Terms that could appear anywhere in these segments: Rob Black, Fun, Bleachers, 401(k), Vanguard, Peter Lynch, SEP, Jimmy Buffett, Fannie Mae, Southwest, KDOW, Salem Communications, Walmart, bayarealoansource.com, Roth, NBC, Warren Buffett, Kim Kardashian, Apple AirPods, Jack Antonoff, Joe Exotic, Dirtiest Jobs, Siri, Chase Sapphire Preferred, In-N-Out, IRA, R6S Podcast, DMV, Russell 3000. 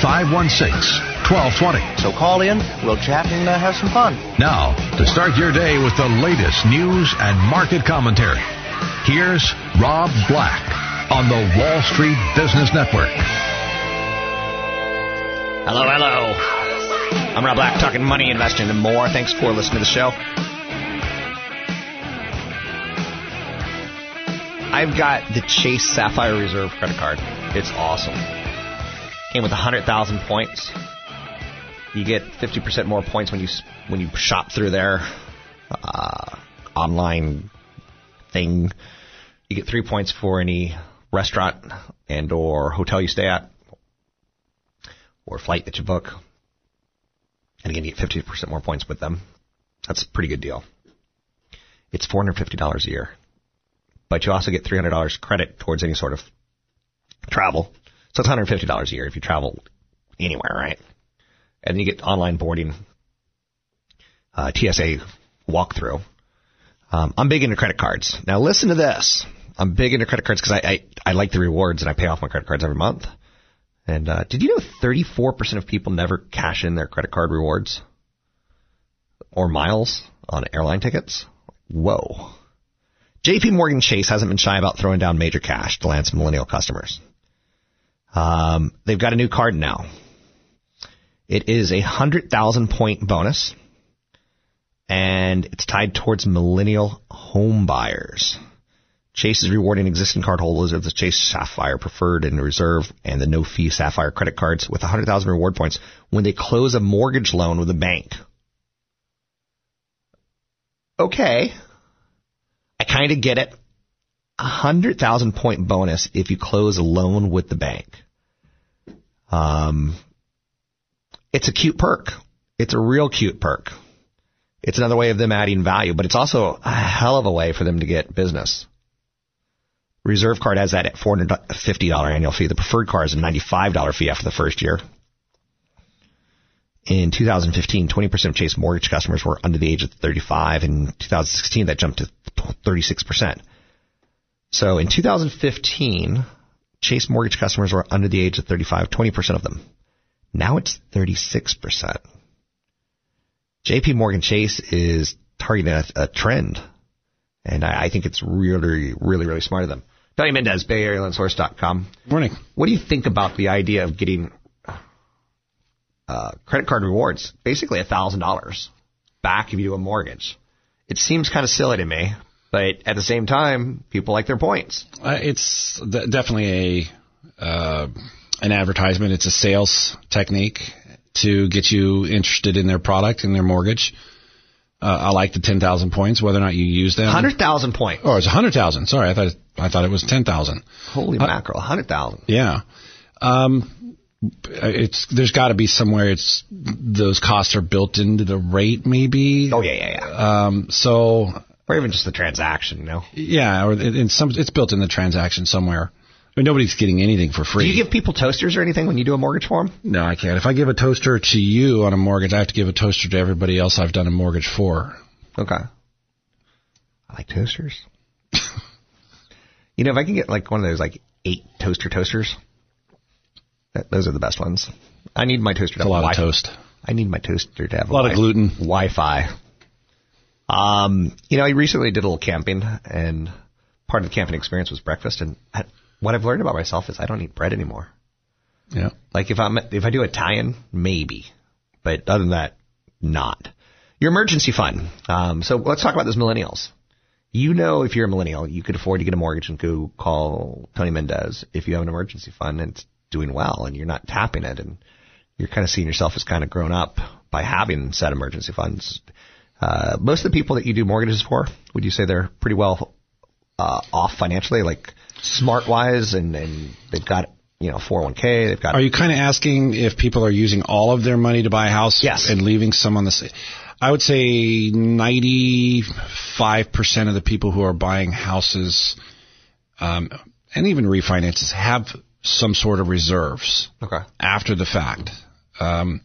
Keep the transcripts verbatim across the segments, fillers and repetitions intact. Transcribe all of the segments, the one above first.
five one six, one two two zero. So call in, we'll chat, and uh, have some fun. Now, to start your day with the latest news and market commentary, here's Rob Black on the Wall Street Business Network. Hello, hello. I'm Rob Black, talking money, investing, and more. Thanks for listening to the show. I've got the Chase Sapphire Reserve credit card. It's awesome. Came with one hundred thousand points. You get fifty percent more points when you when you shop through their uh, online thing. You get three points for any restaurant and or hotel you stay at or flight that you book. And again, you get fifty percent more points with them. That's a pretty good deal. It's four hundred fifty dollars a year. But you also get three hundred dollars credit towards any sort of travel. So it's one hundred fifty dollars a year if you travel anywhere, right? And then you get online boarding, uh, T S A walkthrough. Um, I'm big into credit cards. Now listen to this. I'm big into credit cards because I, I, I like the rewards and I pay off my credit cards every month. And uh, did you know thirty-four percent of people never cash in their credit card rewards or miles on airline tickets? Whoa. JPMorgan Chase hasn't been shy about throwing down major cash to land some millennial customers. Um, they've got a new card now. It is a one hundred thousand point bonus, and it's tied towards millennial home buyers. Chase is rewarding existing card holders of the Chase Sapphire Preferred and Reserve and the no-fee Sapphire credit cards with one hundred thousand reward points when they close a mortgage loan with a bank. Okay. I kind of get it. one hundred thousand point bonus if you close a loan with the bank. Um, it's a cute perk. It's a real cute perk. It's another way of them adding value, but it's also a hell of a way for them to get business. Reserve card has that at four hundred fifty dollars annual fee. The preferred card is a ninety-five dollars fee after the first year. In two thousand fifteen, twenty percent of Chase mortgage customers were under the age of thirty-five. In two thousand sixteen, that jumped to thirty-six percent. So in two thousand fifteen, Chase mortgage customers were under the age of thirty-five, twenty percent of them. Now it's thirty-six percent. JPMorgan Chase is targeting a, a trend, and I, I think it's really, really, really smart of them. Tony Mendez, baya area loan source dot com. Morning. What do you think about the idea of getting uh, credit card rewards, basically one thousand dollars back if you do a mortgage? It seems kind of silly to me. But at the same time, people like their points. Uh, it's d- definitely a uh, an advertisement. It's a sales technique to get you interested in their product and their mortgage. Uh, I like the ten thousand points, whether or not you use them. one hundred thousand points. Oh, it's one hundred thousand. Sorry, I thought I thought it was ten thousand. Holy uh, mackerel, one hundred thousand. Yeah. Um, it's there's got to be somewhere it's those costs are built into the rate, maybe. Oh, yeah, yeah, yeah. Um, so... Or even just the transaction, you know? Yeah, or in some, it's built in the transaction somewhere. I mean, nobody's getting anything for free. Do you give people toasters or anything when you do a mortgage for them? No, I can't. If I give a toaster to you on a mortgage, I have to give a toaster to everybody else I've done a mortgage for. Okay. I like toasters. You know, if I can get like one of those like eight toaster toasters, That, those are the best ones. I need my toaster to have a lot of toast. I need my toaster to have a lot of gluten. Wi-Fi. Um, you know, I recently did a little camping, and part of the camping experience was breakfast. And I, what I've learned about myself is I don't eat bread anymore. Yeah. Like if I'm if I do Italian, maybe, but other than that, not. Your emergency fund. Um, so let's talk about those millennials. You know, if you're a millennial, you could afford to get a mortgage and go call Tony Mendez if you have an emergency fund and it's doing well and you're not tapping it and you're kind of seeing yourself as kind of grown up by having said emergency funds. Uh, most of the people that you do mortgages for, would you say they're pretty well uh, off financially, like smart-wise, and, and they've got, you know, four oh one k, they've got... Are you kind of asking if people are using all of their money to buy a house? Yes. And leaving some on the side? I would say ninety-five percent of the people who are buying houses um, and even refinances have some sort of reserves. Okay. After the fact. Um,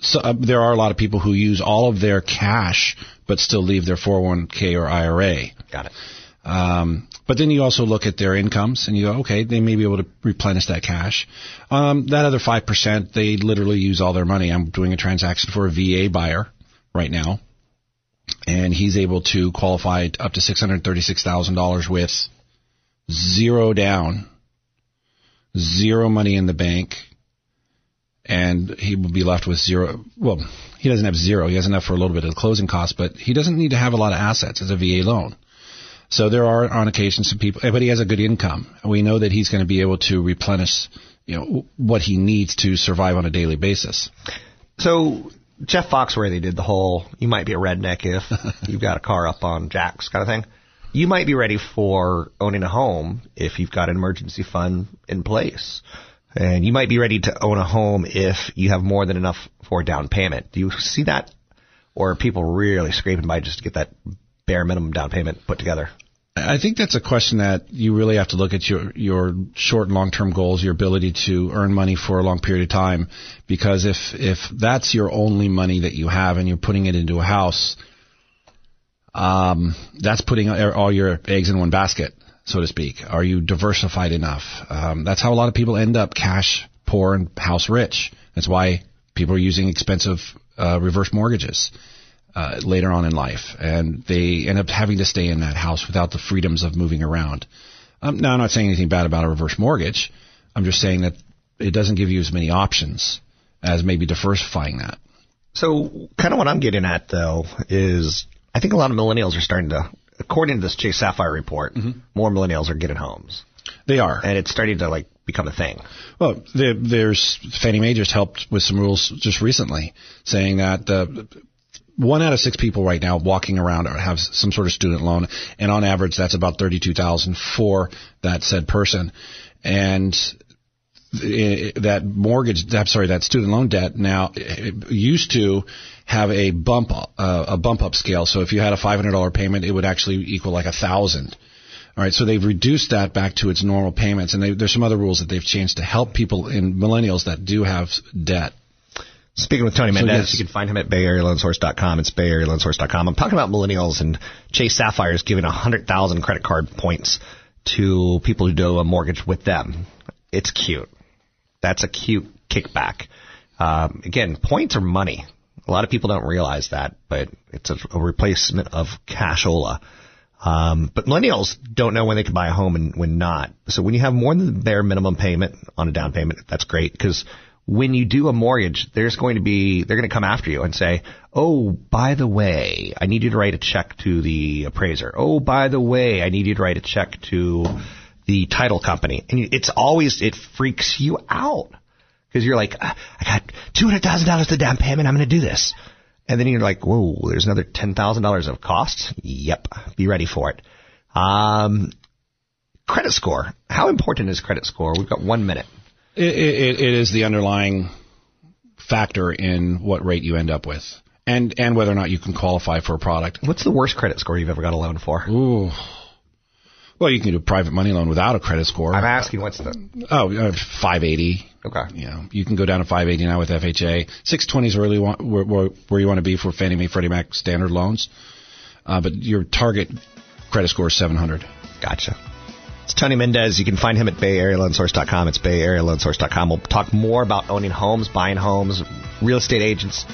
so uh, there are a lot of people who use all of their cash but still leave their four oh one k or I R A. Got it. Um, but then you also look at their incomes and you go, okay, they may be able to replenish that cash. Um, that other five percent, they literally use all their money. I'm doing a transaction for a V A buyer right now, and he's able to qualify up to six hundred thirty-six thousand dollars with zero down, zero money in the bank, and he will be left with zero. Well, he doesn't have zero. He has enough for a little bit of the closing costs, but he doesn't need to have a lot of assets as a V A loan. So there are on occasion some people, but he has a good income. We know that he's going to be able to replenish, you know, what he needs to survive on a daily basis. So Jeff Foxworthy did the whole, you might be a redneck if you've got a car up on jacks kind of thing. You might be ready for owning a home if you've got an emergency fund in place. And you might be ready to own a home if you have more than enough for a down payment. Do you see that? Or are people really scraping by just to get that bare minimum down payment put together? I think that's a question that you really have to look at your, your short and long-term goals, your ability to earn money for a long period of time, because if if that's your only money that you have and you're putting it into a house, um, that's putting all your eggs in one basket, so to speak. Are you diversified enough? Um, that's how a lot of people end up cash poor and house rich. That's why people are using expensive uh, reverse mortgages Uh, later on in life, and they end up having to stay in that house without the freedoms of moving around. Um, now, I'm not saying anything bad about a reverse mortgage. I'm just saying that it doesn't give you as many options as maybe diversifying that. So kind of what I'm getting at, though, is I think a lot of millennials are starting to, according to this Chase Sapphire report, mm-hmm. more millennials are getting homes. They are. And it's starting to, like, become a thing. Well, there, there's Fannie Mae just helped with some rules just recently saying that uh, – one out of six people right now walking around have some sort of student loan, and on average, that's about thirty-two thousand dollars for that said person. And that mortgage, I'm sorry, that student loan debt now used to have a bump, uh, a bump up scale. So if you had a five hundred dollars payment, it would actually equal like a thousand. All right, so they've reduced that back to its normal payments, and they, there's some other rules that they've changed to help people in millennials that do have debt. Speaking with Tony Mendez, so yes. You can find him at bay area loan source dot com. It's bay area loan source dot com. I'm talking about millennials, and Chase Sapphire is giving one hundred thousand credit card points to people who do a mortgage with them. It's cute. That's a cute kickback. Um, again, points are money. A lot of people don't realize that, but it's a, a replacement of cashola. Um, but millennials don't know when they can buy a home and when not. So when you have more than the bare minimum payment on a down payment, that's great, because when you do a mortgage, there's going to be, they're going to come after you and say, oh, by the way, I need you to write a check to the appraiser. Oh, by the way, I need you to write a check to the title company. And it's always, it freaks you out because you're like, I got two hundred thousand dollars to down payment. I'm going to do this. And then you're like, whoa, there's another ten thousand dollars of costs. Yep. Be ready for it. Um, credit score. How important is credit score? We've got one minute. It, it, it is the underlying factor in what rate you end up with, and and whether or not you can qualify for a product. What's the worst credit score you've ever got a loan for? Ooh. Well, you can do a private money loan without a credit score. I'm asking what's the... Oh, uh, five eighty. Okay. You know, you can go down to five eighty now with F H A. six twenty is really want, where, where, where you want to be for Fannie Mae, Freddie Mac standard loans. Uh, but your target credit score is seven hundred. Gotcha. It's Tony Mendez. You can find him at bay area loan source dot com. It's bay area loan source dot com. We'll talk more about owning homes, buying homes, real estate agents,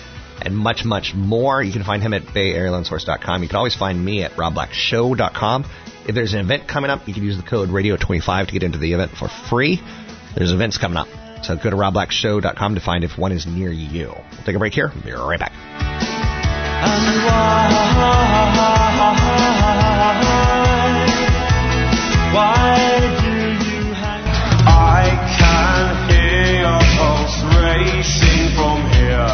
and much, much more. You can find him at bay area loan source dot com. You can always find me at rob black show dot com. If there's an event coming up, you can use the code radio twenty-five to get into the event for free. There's events coming up. So go to rob black show dot com to find if one is near you. We'll take a break here. We'll be right back. Why, why do you hang on? I can hear your pulse racing from here.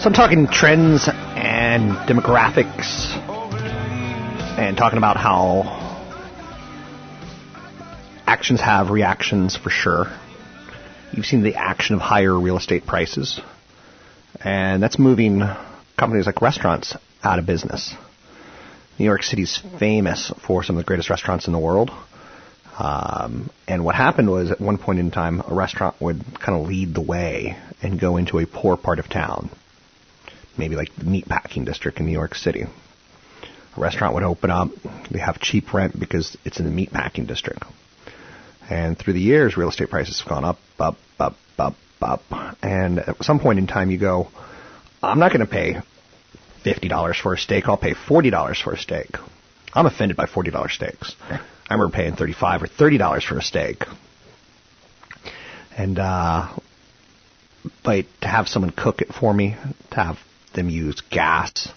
So I'm talking trends and demographics and talking about how actions have reactions for sure. You've seen the action of higher real estate prices, and that's moving companies like restaurants out of business. New York City's famous for some of the greatest restaurants in the world. Um, and what happened was, at one point in time, a restaurant would kind of lead the way and go into a poor part of town, maybe like the meatpacking district in New York City. A restaurant would open up, they have cheap rent because it's in the meatpacking district. And through the years, real estate prices have gone up, up, up, up, up. And at some point in time, you go, I'm not going to pay fifty dollars for a steak, I'll pay forty dollars for a steak. I'm offended by forty dollars steaks. I remember paying thirty-five dollars or thirty dollars for a steak. And uh, but to have someone cook it for me, to have them use gas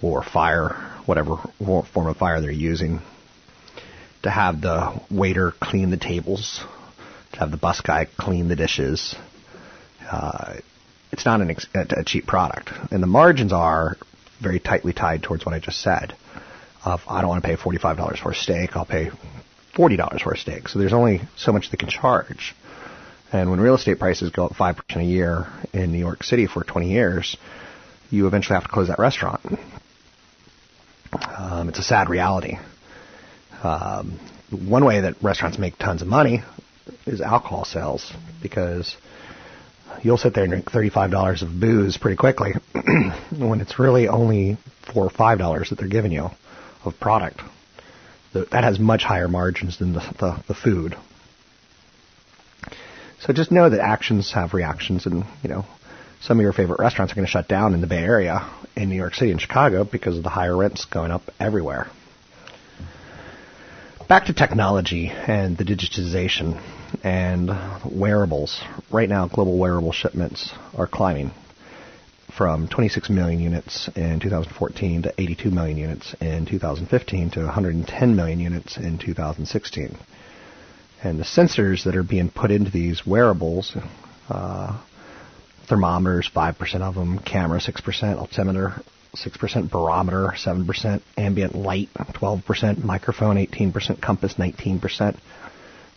or fire, whatever form of fire they're using, to have the waiter clean the tables, to have the bus guy clean the dishes, uh, it's not an ex- a cheap product. And the margins are very tightly tied towards what I just said. Of, I don't want to pay forty-five dollars for a steak, I'll pay forty dollars for a steak. So there's only so much they can charge. And when real estate prices go up five percent a year in New York City for twenty years, you eventually have to close that restaurant. Um, it's a sad reality. Um, one way that restaurants make tons of money is alcohol sales, because you'll sit there and drink thirty-five dollars of booze pretty quickly when it's really only four or five dollars that they're giving you of product. That has much higher margins than the, the, the food. So just know that actions have reactions, and you know, some of your favorite restaurants are going to shut down in the Bay Area, in New York City and Chicago, because of the higher rents going up everywhere. Back to technology and the digitization and wearables. Right now, global wearable shipments are climbing from twenty-six million units in two thousand fourteen to eighty-two million units in two thousand fifteen to one hundred ten million units in two thousand sixteen. And the sensors that are being put into these wearables, uh, thermometers, five percent of them, camera, six percent, altimeter, six percent, barometer, seven percent, ambient light, twelve percent, microphone, eighteen percent, compass, nineteen percent,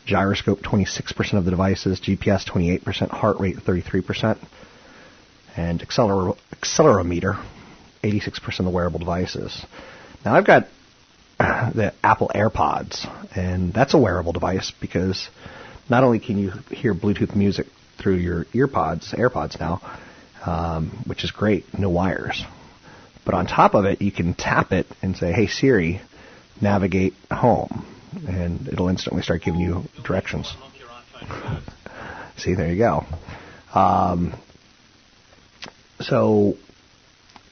gyroscope, twenty-six percent of the devices, G P S, twenty-eight percent, heart rate, thirty-three percent. And acceler- accelerometer, eighty-six percent of the wearable devices. Now, I've got the Apple AirPods, and that's a wearable device because not only can you hear Bluetooth music through your earpods, AirPods now, um, which is great, no wires, but on top of it, you can tap it and say, hey, Siri, navigate home, and it'll instantly start giving you directions. See, there you go. Um... So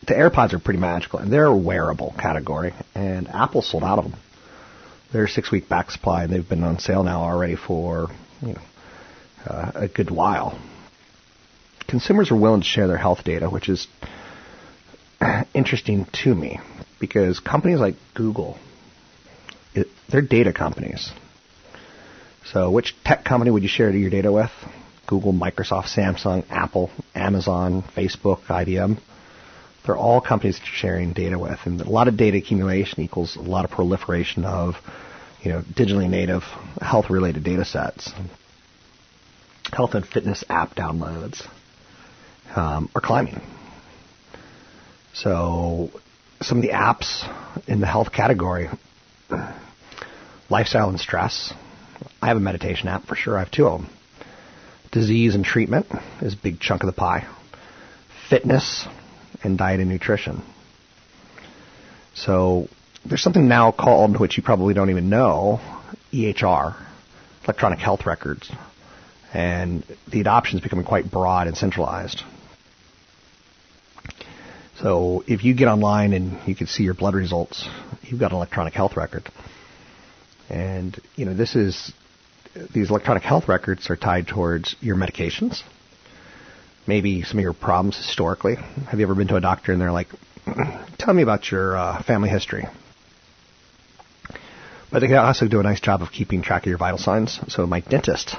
the AirPods are pretty magical, and they're a wearable category, and Apple sold out of them. They're a six-week back supply, and they've been on sale now already for you know, uh, a good while. Consumers are willing to share their health data, which is interesting to me, because companies like Google, it, they're data companies. So which tech company would you share your data with? Google, Microsoft, Samsung, Apple, Amazon, Facebook, I B M. They're all companies that you're sharing data with. And a lot of data accumulation equals a lot of proliferation of, you know, digitally native health-related data sets. Health and fitness app downloads um, are climbing. So some of the apps in the health category, lifestyle and stress. I have a meditation app for sure. I have two of them. Disease and treatment is a big chunk of the pie. Fitness and diet and nutrition. So there's something now called, which you probably don't even know, E H R, electronic health records. And the adoption is becoming quite broad and centralized. So if you get online and you can see your blood results, you've got an electronic health record. And, you know, this is, these electronic health records are tied towards your medications, maybe some of your problems historically. Have you ever been to a doctor and they're like, tell me about your uh, family history? But they can also do a nice job of keeping track of your vital signs. So my dentist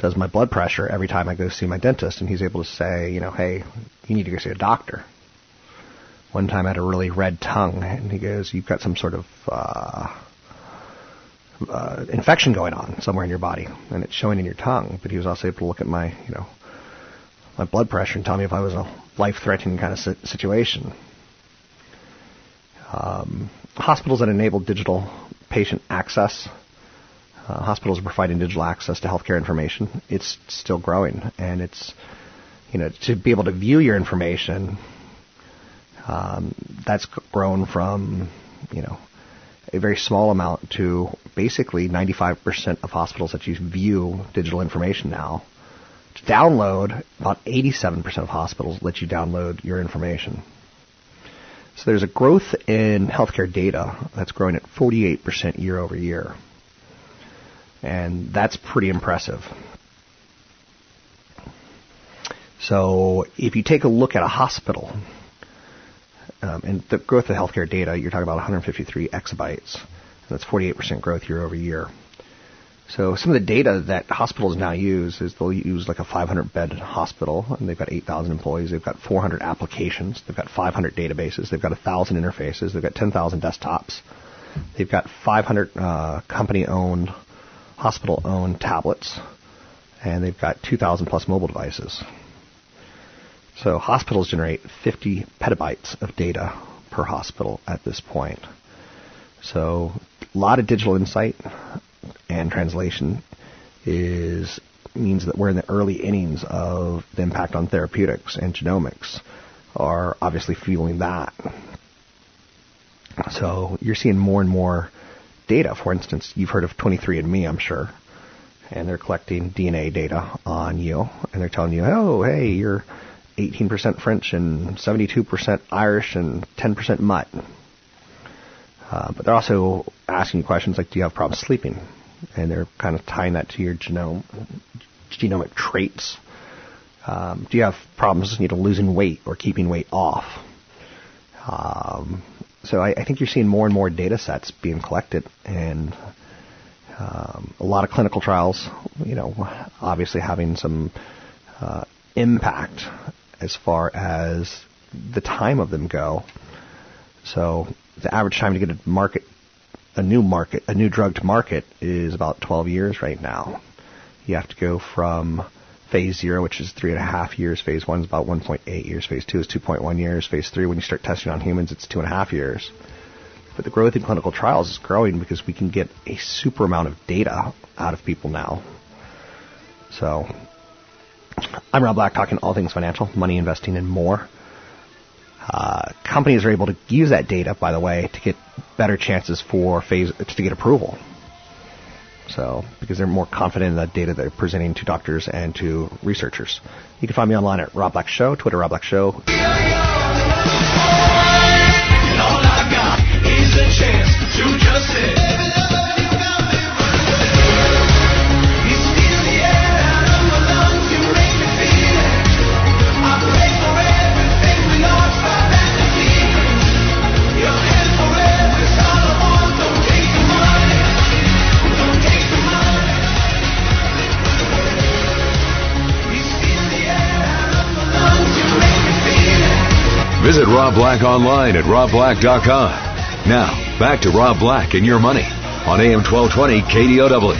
does my blood pressure every time I go see my dentist, and he's able to say, you know, hey, you need to go see a doctor. One time I had a really red tongue, and he goes, you've got some sort of uh, uh, infection going on somewhere in your body, and it's showing in your tongue. But he was also able to look at my, you know, my blood pressure and tell me if I was in a life-threatening kind of situation. Um, hospitals that enable digital patient access. Uh, hospitals are providing digital access to healthcare information. It's still growing, and it's, you know, to be able to view your information, um, that's grown from, you know, a very small amount to basically ninety-five percent of hospitals that you view digital information now. To download, about eighty-seven percent of hospitals let you download your information. So there's a growth in healthcare data that's growing at forty-eight percent year over year. And that's pretty impressive. So if you take a look at a hospital, um, and the growth of healthcare data, you're talking about one hundred fifty-three exabytes. And that's forty-eight percent growth year over year. So some of the data that hospitals now use is they'll use like a five hundred bed hospital, and they've got eight thousand employees. They've got four hundred applications. They've got five hundred databases. They've got one thousand interfaces. They've got ten thousand desktops. They've got five hundred uh, company-owned, hospital-owned tablets, and they've got two thousand plus mobile devices. So hospitals generate fifty petabytes of data per hospital at this point. So a lot of digital insight and translation is means that we're in the early innings of the impact on therapeutics, and genomics are obviously fueling that. So you're seeing more and more data. For instance, you've heard of twenty-three and me, I'm sure, and they're collecting D N A data on you, and they're telling you, oh, hey, you're eighteen percent French and seventy-two percent Irish and ten percent mutt. Uh, but they're also asking you questions like, do you have problems sleeping? And they're kind of tying that to your genome, genomic traits. Um, do you have problems, you know, losing weight or keeping weight off? Um, So I, I think you're seeing more and more data sets being collected, and um, a lot of clinical trials, you know, obviously having some uh, impact as far as the time of them go. So the average time to get a market, a new market, a new drug to market is about twelve years right now. You have to go from phase zero, which is three and a half years. Phase one is about one point eight years. Phase two is two point one years. Phase three, when you start testing on humans, it's two and a half years. But the growth in clinical trials is growing because we can get a super amount of data out of people now. So I'm Rob Black, talking all things financial, money, investing, and more. Uh, companies are able to use that data, by the way, to get better chances for phase to get approval. So, because they're more confident in the data they're presenting to doctors and to researchers. You can find me online at Rob Black Show, Twitter, Rob Black Show. Here I am, and all I got is a chance to just sit. Visit Rob Black online at rob black dot com. Now, back to Rob Black and your money on A M twelve twenty K D O W.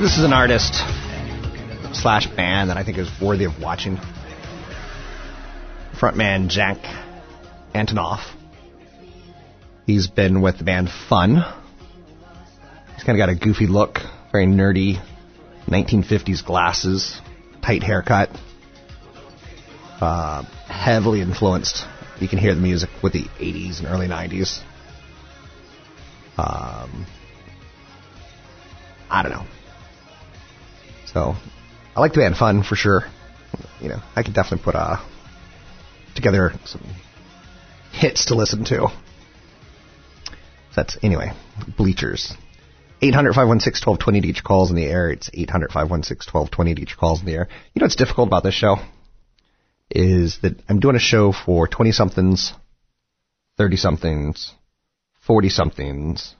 This is an artist slash band that I think is worthy of watching. Frontman Jack Antonoff. He's been with the band Fun. He's kind of got a goofy look, very nerdy, nineteen fifties glasses, tight haircut, uh, heavily influenced. You can hear the music with the eighties and early nineties. Um, I don't know. So, I like the band Fun, for sure. You know, I could definitely put uh, together some hits to listen to. So that's, anyway, Bleachers. eight hundred, five one six, one two two zero to each calls in the air. It's eight hundred, five one six, one two two zero to each calls in the air. You know what's difficult about this show? Is that I'm doing a show for twenty-somethings, thirty-somethings, forty-somethings,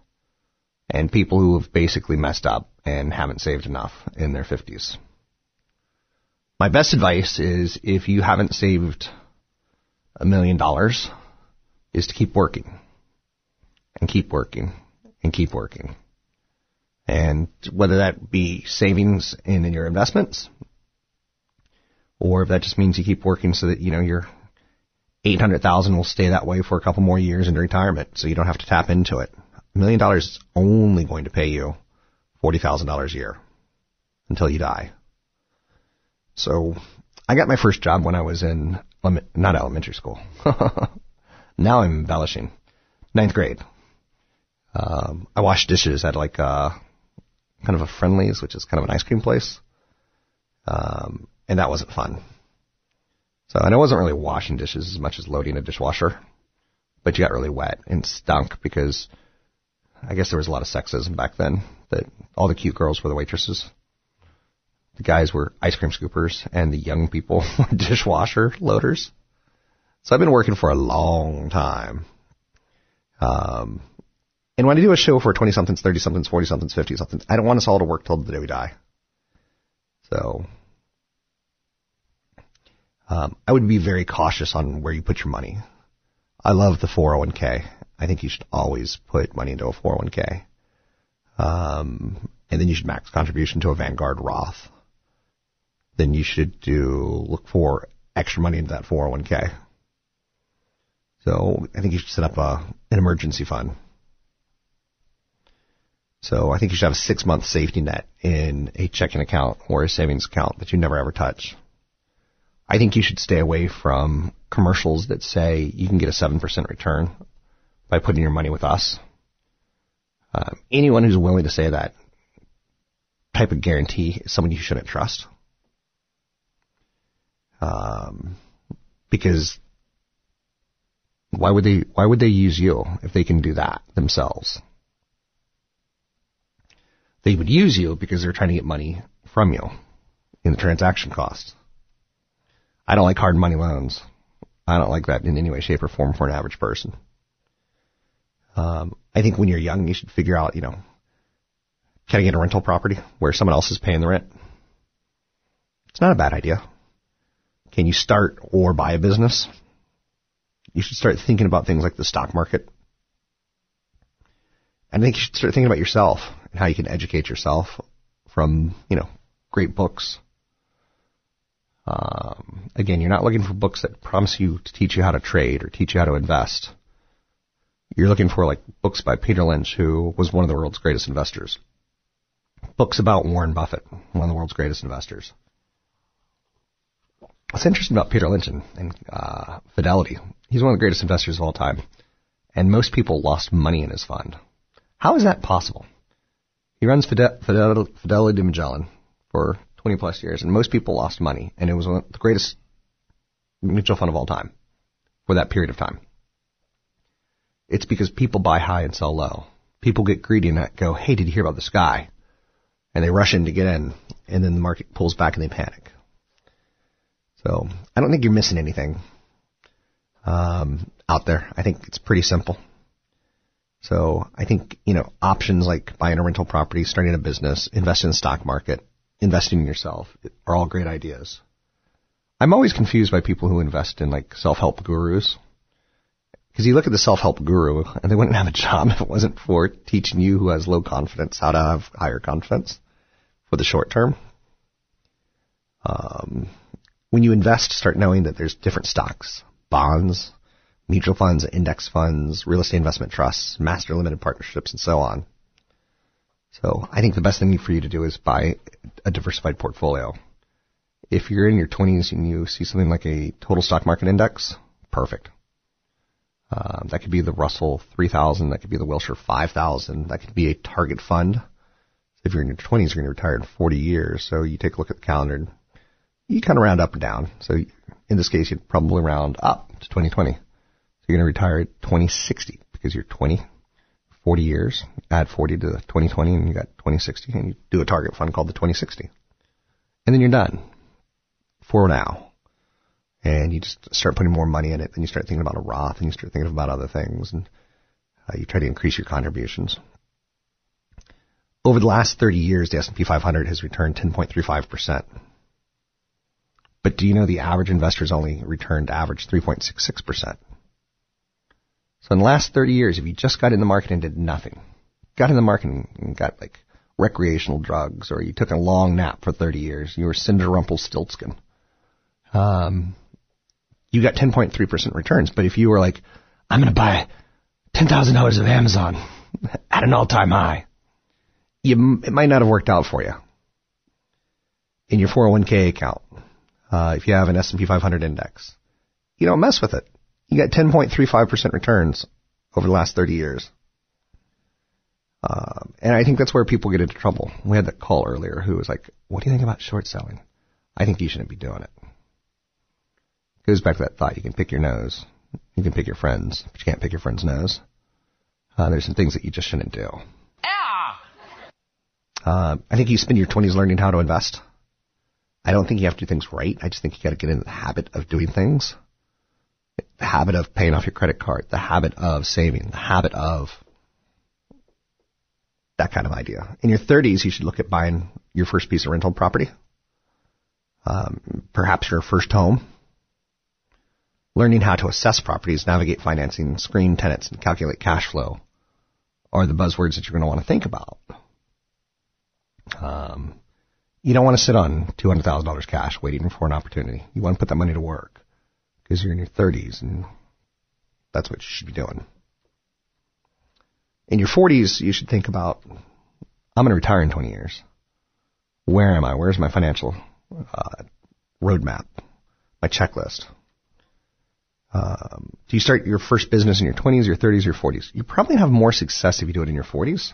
and people who have basically messed up and haven't saved enough in their fifties. My best advice is, if you haven't saved a million dollars, is to keep working and keep working and keep working. And whether that be savings in, in your investments, or if that just means you keep working so that, you know, your eight hundred thousand dollars will stay that way for a couple more years into retirement so you don't have to tap into it. A million dollars is only going to pay you forty thousand dollars a year until you die. So I got my first job when I was in, not elementary school. Now I'm embellishing. Ninth grade. Um, I washed dishes at like a, kind of a Friendly's, which is kind of an ice cream place. Um, and that wasn't fun. So, and I wasn't really washing dishes as much as loading a dishwasher. But you got really wet and stunk because I guess there was a lot of sexism back then, that all the cute girls were the waitresses. The guys were ice cream scoopers, and the young people were dishwasher loaders. So I've been working for a long time. Um, and when I do a show for twenty-somethings, thirty-somethings, forty-somethings, fifty-somethings, I don't want us all to work till the day we die. So um, I would be very cautious on where you put your money. I love the four oh one k. I think you should always put money into a four oh one k. Um, and then you should max contribution to a Vanguard Roth. Then you should do look for extra money into that four oh one k. So I think you should set up a, an emergency fund. So I think you should have a six-month safety net in a checking account or a savings account that you never ever touch. I think you should stay away from commercials that say you can get a seven percent return by putting your money with us. Um, anyone who's willing to say that type of guarantee is someone you shouldn't trust. Um, because why would they, why would they use you if they can do that themselves? They would use you because they're trying to get money from you in the transaction cost. I don't like hard money loans. I don't like that in any way, shape, or form for an average person. Um, I think when you're young, you should figure out, you know, can I get a rental property where someone else is paying the rent? It's not a bad idea. Can you start or buy a business? You should start thinking about things like the stock market. And I think you should start thinking about yourself and how you can educate yourself from, you know, great books. Um, again, you're not looking for books that promise you to teach you how to trade or teach you how to invest. You're looking for like books by Peter Lynch, who was one of the world's greatest investors. Books about Warren Buffett, one of the world's greatest investors. What's interesting about Peter Lynch and, and uh, Fidelity, he's one of the greatest investors of all time. And most people lost money in his fund. How is that possible? He runs Fide- Fidel- Fidelity to Magellan for twenty plus years, and most people lost money. And it was one of the greatest mutual fund of all time for that period of time. It's because people buy high and sell low. People get greedy and go, hey, did you hear about this guy? And they rush in to get in, and then the market pulls back and they panic. So I don't think you're missing anything um, out there. I think it's pretty simple. So I think, you know, options like buying a rental property, starting a business, investing in the stock market, investing in yourself are all great ideas. I'm always confused by people who invest in, like, self-help gurus. Because you look at the self-help guru, and they wouldn't have a job if it wasn't for teaching you who has low confidence how to have higher confidence for the short term. Um, when you invest, start knowing that there's different stocks, bonds, mutual funds, index funds, real estate investment trusts, master limited partnerships, and so on. So I think the best thing for you to do is buy a diversified portfolio. If you're in your twenties and you see something like a total stock market index, perfect. Uh, that could be the Russell three thousand. That could be the Wilshire five thousand. That could be a target fund. If you're in your twenties, you're going to retire in forty years. So you take a look at the calendar. You kind of round up or down. So in this case, you'd probably round up to twenty twenty. So you're going to retire at twenty sixty because you're twenty, forty years. Add forty to the twenty twenty and you got twenty sixty. And you do a target fund called the twenty sixty. And then you're done for now. And you just start putting more money in it. Then you start thinking about a Roth, and you start thinking about other things. And uh, you try to increase your contributions. Over the last thirty years, the S and P five hundred has returned ten point three five percent. But do you know the average investor's only returned average three point six six percent? So in the last thirty years, if you just got in the market and did nothing, got in the market and got, like, recreational drugs, or you took a long nap for thirty years, you were Cinderrumpelstiltskin. Um... You got ten point three percent returns. But if you were like, I'm going to buy ten thousand dollars of Amazon at an all-time high, you, it might not have worked out for you. In your four oh one k account, uh, if you have an S and P five hundred index, you don't mess with it. You got ten point three five percent returns over the last thirty years. Uh, and I think that's where people get into trouble. We had that call earlier who was like, what do you think about short selling? I think you shouldn't be doing it. Goes back to that thought. You can pick your nose. You can pick your friends, but you can't pick your friend's nose. Uh, there's some things that you just shouldn't do. Ah! Uh, I think you spend your twenties learning how to invest. I don't think you have to do things right. I just think you got to get into the habit of doing things. The habit of paying off your credit card. The habit of saving. The habit of that kind of idea. In your thirties, you should look at buying your first piece of rental property. Um, perhaps your first home. Learning how to assess properties, navigate financing, screen tenants, and calculate cash flow are the buzzwords that you're going to want to think about. Um, you don't want to sit on two hundred thousand dollars cash waiting for an opportunity. You want to put that money to work because you're in your thirties, and that's what you should be doing. In your forties, you should think about, I'm going to retire in twenty years. Where am I? Where's my financial uh, roadmap, my checklist? Um, do you start your first business in your twenties, your thirties, your forties? You probably have more success if you do it in your forties,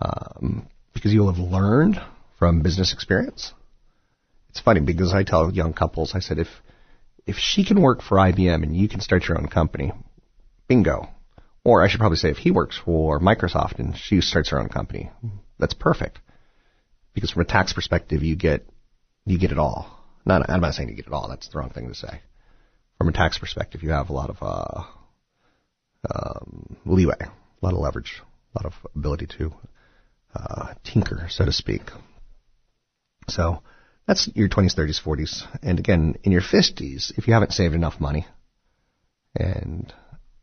um, because you'll have learned from business experience. It's funny because I tell young couples, I said, if if she can work for I B M and you can start your own company, bingo. Or I should probably say, if he works for Microsoft and she starts her own company, that's perfect. Because from a tax perspective, you get you get it all. Not, I'm not saying you get it all. That's the wrong thing to say. From a tax perspective, you have a lot of uh, um, leeway, a lot of leverage, a lot of ability to uh, tinker, so to speak. So that's your twenties, thirties, forties. And again, in your fifties, if you haven't saved enough money, and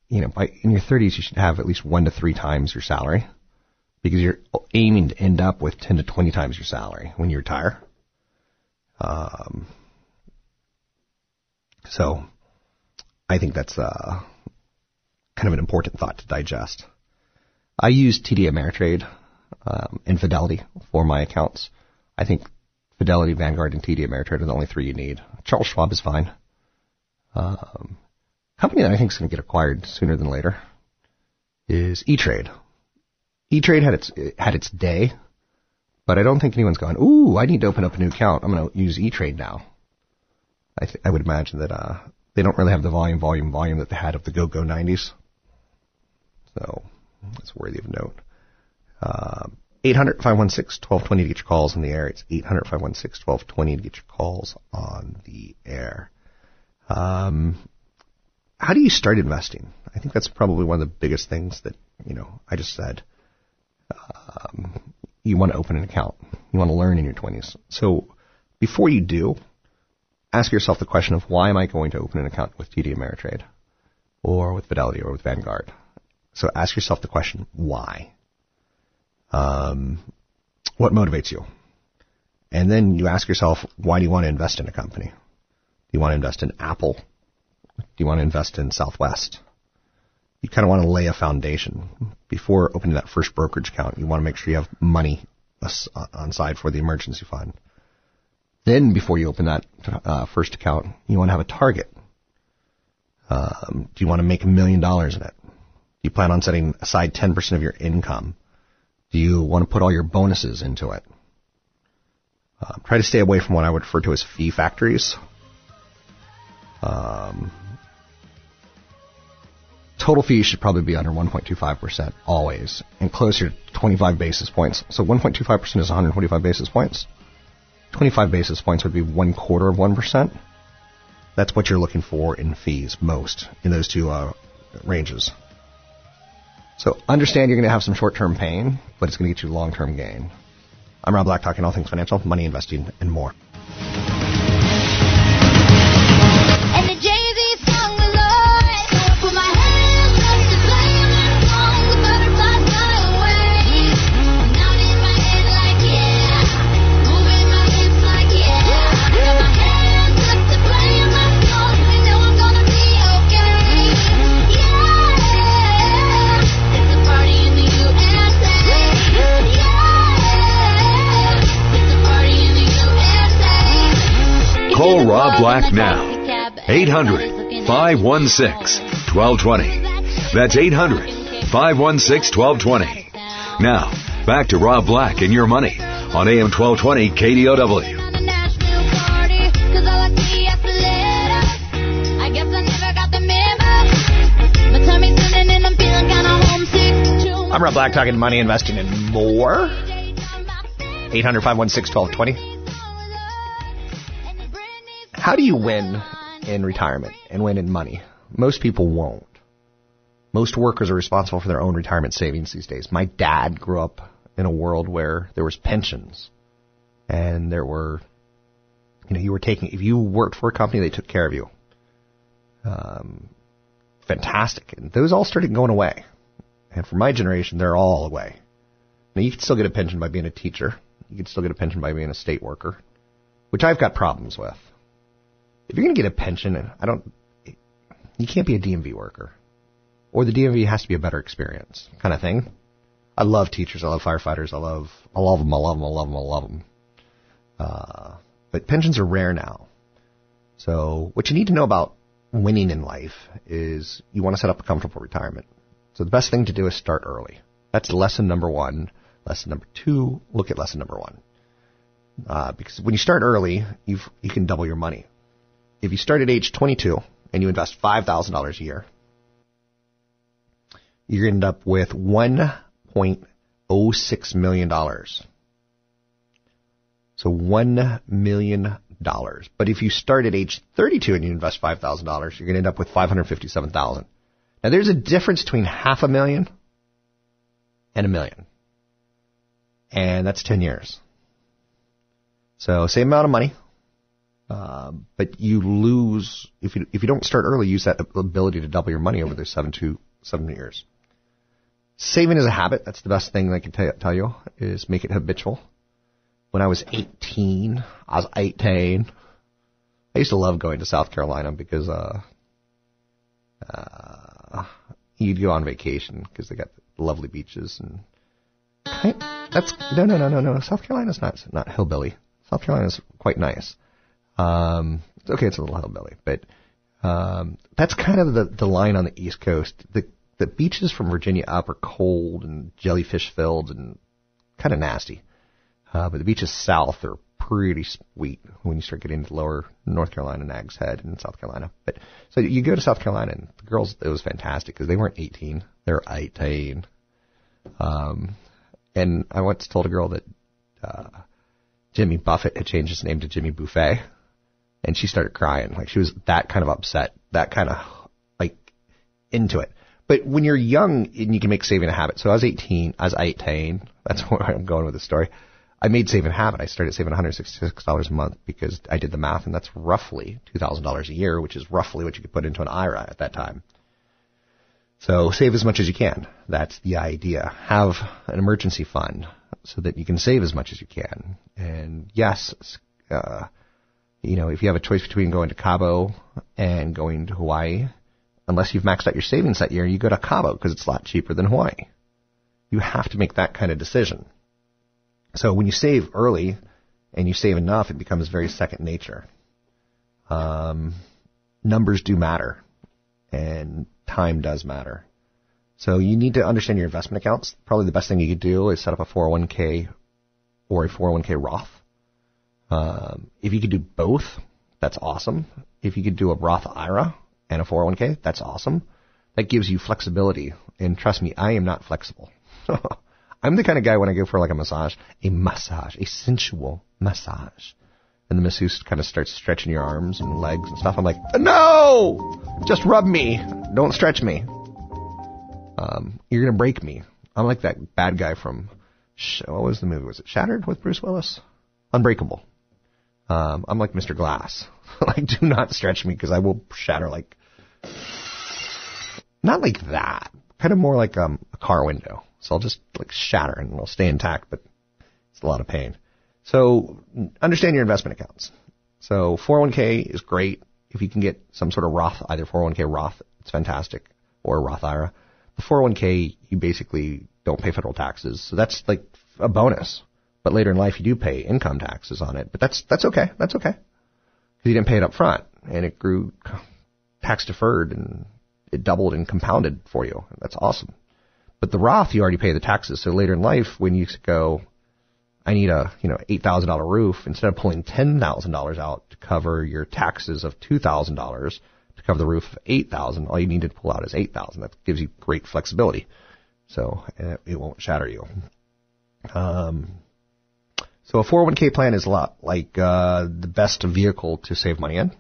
you know, by, in your thirties, you should have at least one to three times your salary because you're aiming to end up with ten to twenty times your salary when you retire. Um, so... I think that's uh, kind of an important thought to digest. I use T D Ameritrade um, and Fidelity for my accounts. I think Fidelity, Vanguard, and T D Ameritrade are the only three you need. Charles Schwab is fine. Um, company that I think is going to get acquired sooner than later is E-Trade. E-Trade had its it had its day, but I don't think anyone's going, ooh, I need to open up a new account. I'm going to use E-Trade now. I, th- I would imagine that... Uh, They don't really have the volume, volume, volume that they had of the go-go nineties. So that's worthy of note. Uh, eight hundred, five one six, one two two zero to get your calls on the air. It's eight hundred, five one six, one two two zero to get your calls on the air. Um, how do you start investing? I think that's probably one of the biggest things that, you know, I just said. Um, you want to open an account. You want to learn in your twenties. So before you do, ask yourself the question of, why am I going to open an account with T D Ameritrade or with Fidelity or with Vanguard? So ask yourself the question, why? Um, what motivates you? And then you ask yourself, why do you want to invest in a company? Do you want to invest in Apple? Do you want to invest in Southwest? You kind of want to lay a foundation. Before opening that first brokerage account, you want to make sure you have money on side for the emergency fund. Then before you open that uh, first account, you want to have a target. Um, do you want to make a million dollars in it? Do you plan on setting aside ten percent of your income? Do you want to put all your bonuses into it? Uh, try to stay away from what I would refer to as fee factories. Um, total fees should probably be under one point two five percent always, and closer to twenty-five basis points. So one point two five percent is one hundred twenty-five basis points. twenty-five basis points would be one quarter of one percent. That's what you're looking for in fees most, in those two uh, ranges. So understand you're going to have some short-term pain, but it's going to get you long-term gain. I'm Rob Black, talking all things financial, money, investing, and more. Call Rob Black now, eight hundred, five one six, one two two zero. That's eight hundred, five one six, one two two zero. Now, back to Rob Black and Your Money on A M twelve twenty K D O W. I'm Rob Black, talking money, investing, and more. eight hundred, five one six, one two two zero. How do you win in retirement and win in money? Most people won't. Most workers are responsible for their own retirement savings these days. My dad grew up in a world where there was pensions, and there were, you know, you were taking, if you worked for a company, they took care of you. Um, fantastic. And those all started going away. And for my generation, they're all away. Now, you can still get a pension by being a teacher. You can still get a pension by being a state worker, which I've got problems with. If you're going to get a pension, I don't, you can't be a D M V worker. Or the D M V has to be a better experience kind of thing. I love teachers. I love firefighters. I love, I love them. I love them. I love them. I love them. Uh, but pensions are rare now. So what you need to know about winning in life is you want to set up a comfortable retirement. So the best thing to do is start early. That's lesson number one. Lesson number two, look at lesson number one. Uh, because when you start early, you've, you can double your money. If you start at age twenty-two and you invest five thousand dollars a year, you're going to end up with one point zero six million dollars. So one million dollars. But if you start at age thirty-two and you invest five thousand dollars, you're going to end up with five hundred fifty-seven thousand dollars. Now, there's a difference between half a million and a million. And that's ten years. So same amount of money. Uh, but you lose, if you if you don't start early, use that ability to double your money over those seven to seven years. Saving is a habit. That's the best thing I can tell, tell you, is make it habitual. When I was eighteen, I was eighteen. I used to love going to South Carolina because uh, uh, you'd go on vacation because they got lovely beaches and I, that's no no no no no. South Carolina's not not hillbilly. South Carolina's quite nice. Um, okay, it's a little hillbilly, but um, that's kind of the, the line on the East Coast. The the beaches from Virginia up are cold and jellyfish filled and kind of nasty, uh, but the beaches south are pretty sweet when you start getting into lower North Carolina, Nags Head, and South Carolina. But so you go to South Carolina, and the girls, it was fantastic because they weren't eighteen, they were eighteen, um, And I once told a girl that uh, Jimmy Buffett had changed his name to Jimmy Buffet, and she started crying. Like, she was that kind of upset, that kind of, like, into it. But when you're young and you can make saving a habit. So I was eighteen. I was eighteen. That's where I'm going with the story. I made saving a habit. I started saving one hundred sixty-six dollars a month because I did the math, and that's roughly two thousand dollars a year, which is roughly what you could put into an I R A at that time. So save as much as you can. That's the idea. Have an emergency fund so that you can save as much as you can. And yes, uh, you know, if you have a choice between going to Cabo and going to Hawaii, unless you've maxed out your savings that year, you go to Cabo because it's a lot cheaper than Hawaii. You have to make that kind of decision. So when you save early and you save enough, it becomes very second nature. Um, numbers do matter, and time does matter. So you need to understand your investment accounts. Probably the best thing you could do is set up a four oh one k or a four oh one k Roth. Um, if you could do both, that's awesome. If you could do a Roth I R A and a four oh one k, that's awesome. That gives you flexibility. And trust me, I am not flexible. I'm the kind of guy when I go for like a massage, a massage, a sensual massage, and the masseuse kind of starts stretching your arms and legs and stuff, I'm like, no! Just rub me. Don't stretch me. Um, you're going to break me. I'm like that bad guy from, what was the movie? Was it Shattered with Bruce Willis? Unbreakable. Um, I'm like Mister Glass. Like, do not stretch me because I will shatter like, not like that. Kind of more like um, a car window. So I'll just like shatter and it'll stay intact, but it's a lot of pain. So understand your investment accounts. So four oh one k is great. If you can get some sort of Roth, either four oh one k Roth, it's fantastic, or Roth I R A. The four oh one k, you basically don't pay federal taxes. So that's like a bonus. But later in life, you do pay income taxes on it. But that's that's okay. That's okay. Because you didn't pay it up front. And it grew tax deferred, and it doubled and compounded for you. That's awesome. But the Roth, you already pay the taxes. So later in life, when you go, I need a, you know, eight thousand dollars roof, instead of pulling ten thousand dollars out to cover your taxes of two thousand dollars to cover the roof of eight thousand dollars, all you need to pull out is eight thousand dollars. That gives you great flexibility. So it, it won't shatter you. Um, so a four oh one k plan is a lot like uh, the best vehicle to save money in,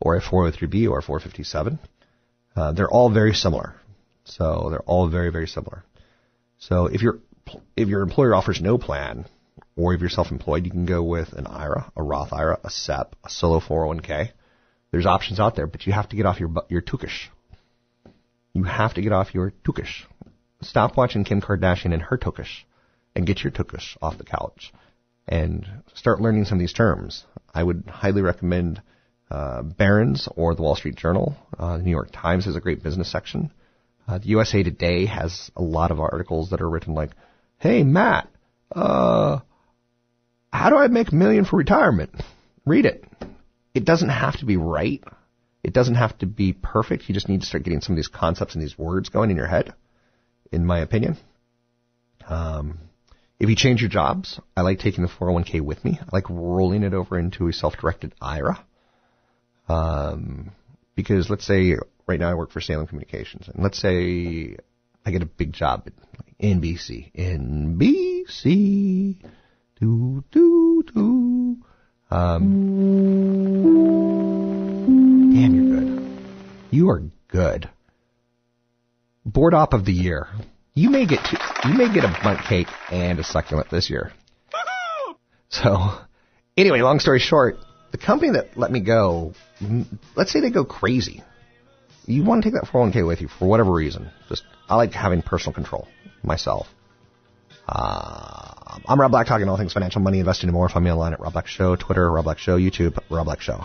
or a four oh three b or a four fifty-seven. Uh, they're all very similar. So they're all very, very similar. So if your if your employer offers no plan, or if you're self-employed, you can go with an I R A, a Roth I R A, a S E P, a solo four oh one k. There's options out there, but you have to get off your your tukish. You have to get off your tukish. Stop watching Kim Kardashian and her tukish, and get your tukish off the couch, and start learning some of these terms. I would highly recommend uh, Barron's or the Wall Street Journal. Uh, the New York Times has a great business section. Uh, the U S A Today has a lot of articles that are written like, hey, Matt, uh, how do I make a million for retirement? Read it. It doesn't have to be right. It doesn't have to be perfect. You just need to start getting some of these concepts and these words going in your head, in my opinion. Um, if you change your jobs, I like taking the four oh one k with me. I like rolling it over into a self-directed I R A. Um, because let's say... Right now I work for Salem Communications. And let's say I get a big job at N B C. N B C. Do, do, do. Um, damn, you're good. You are good. Board op of the year. You may get two, you may get a bundt cake and a succulent this year. So, anyway, long story short, the company that let me go, let's say they go crazy. You want to take that four oh one k with you for whatever reason. Just, I like having personal control myself. Uh, I'm Rob Black, talking all things financial, money, investing, and more. Find me online at Rob Black Show, Twitter, Rob Black Show, YouTube, Rob Black Show.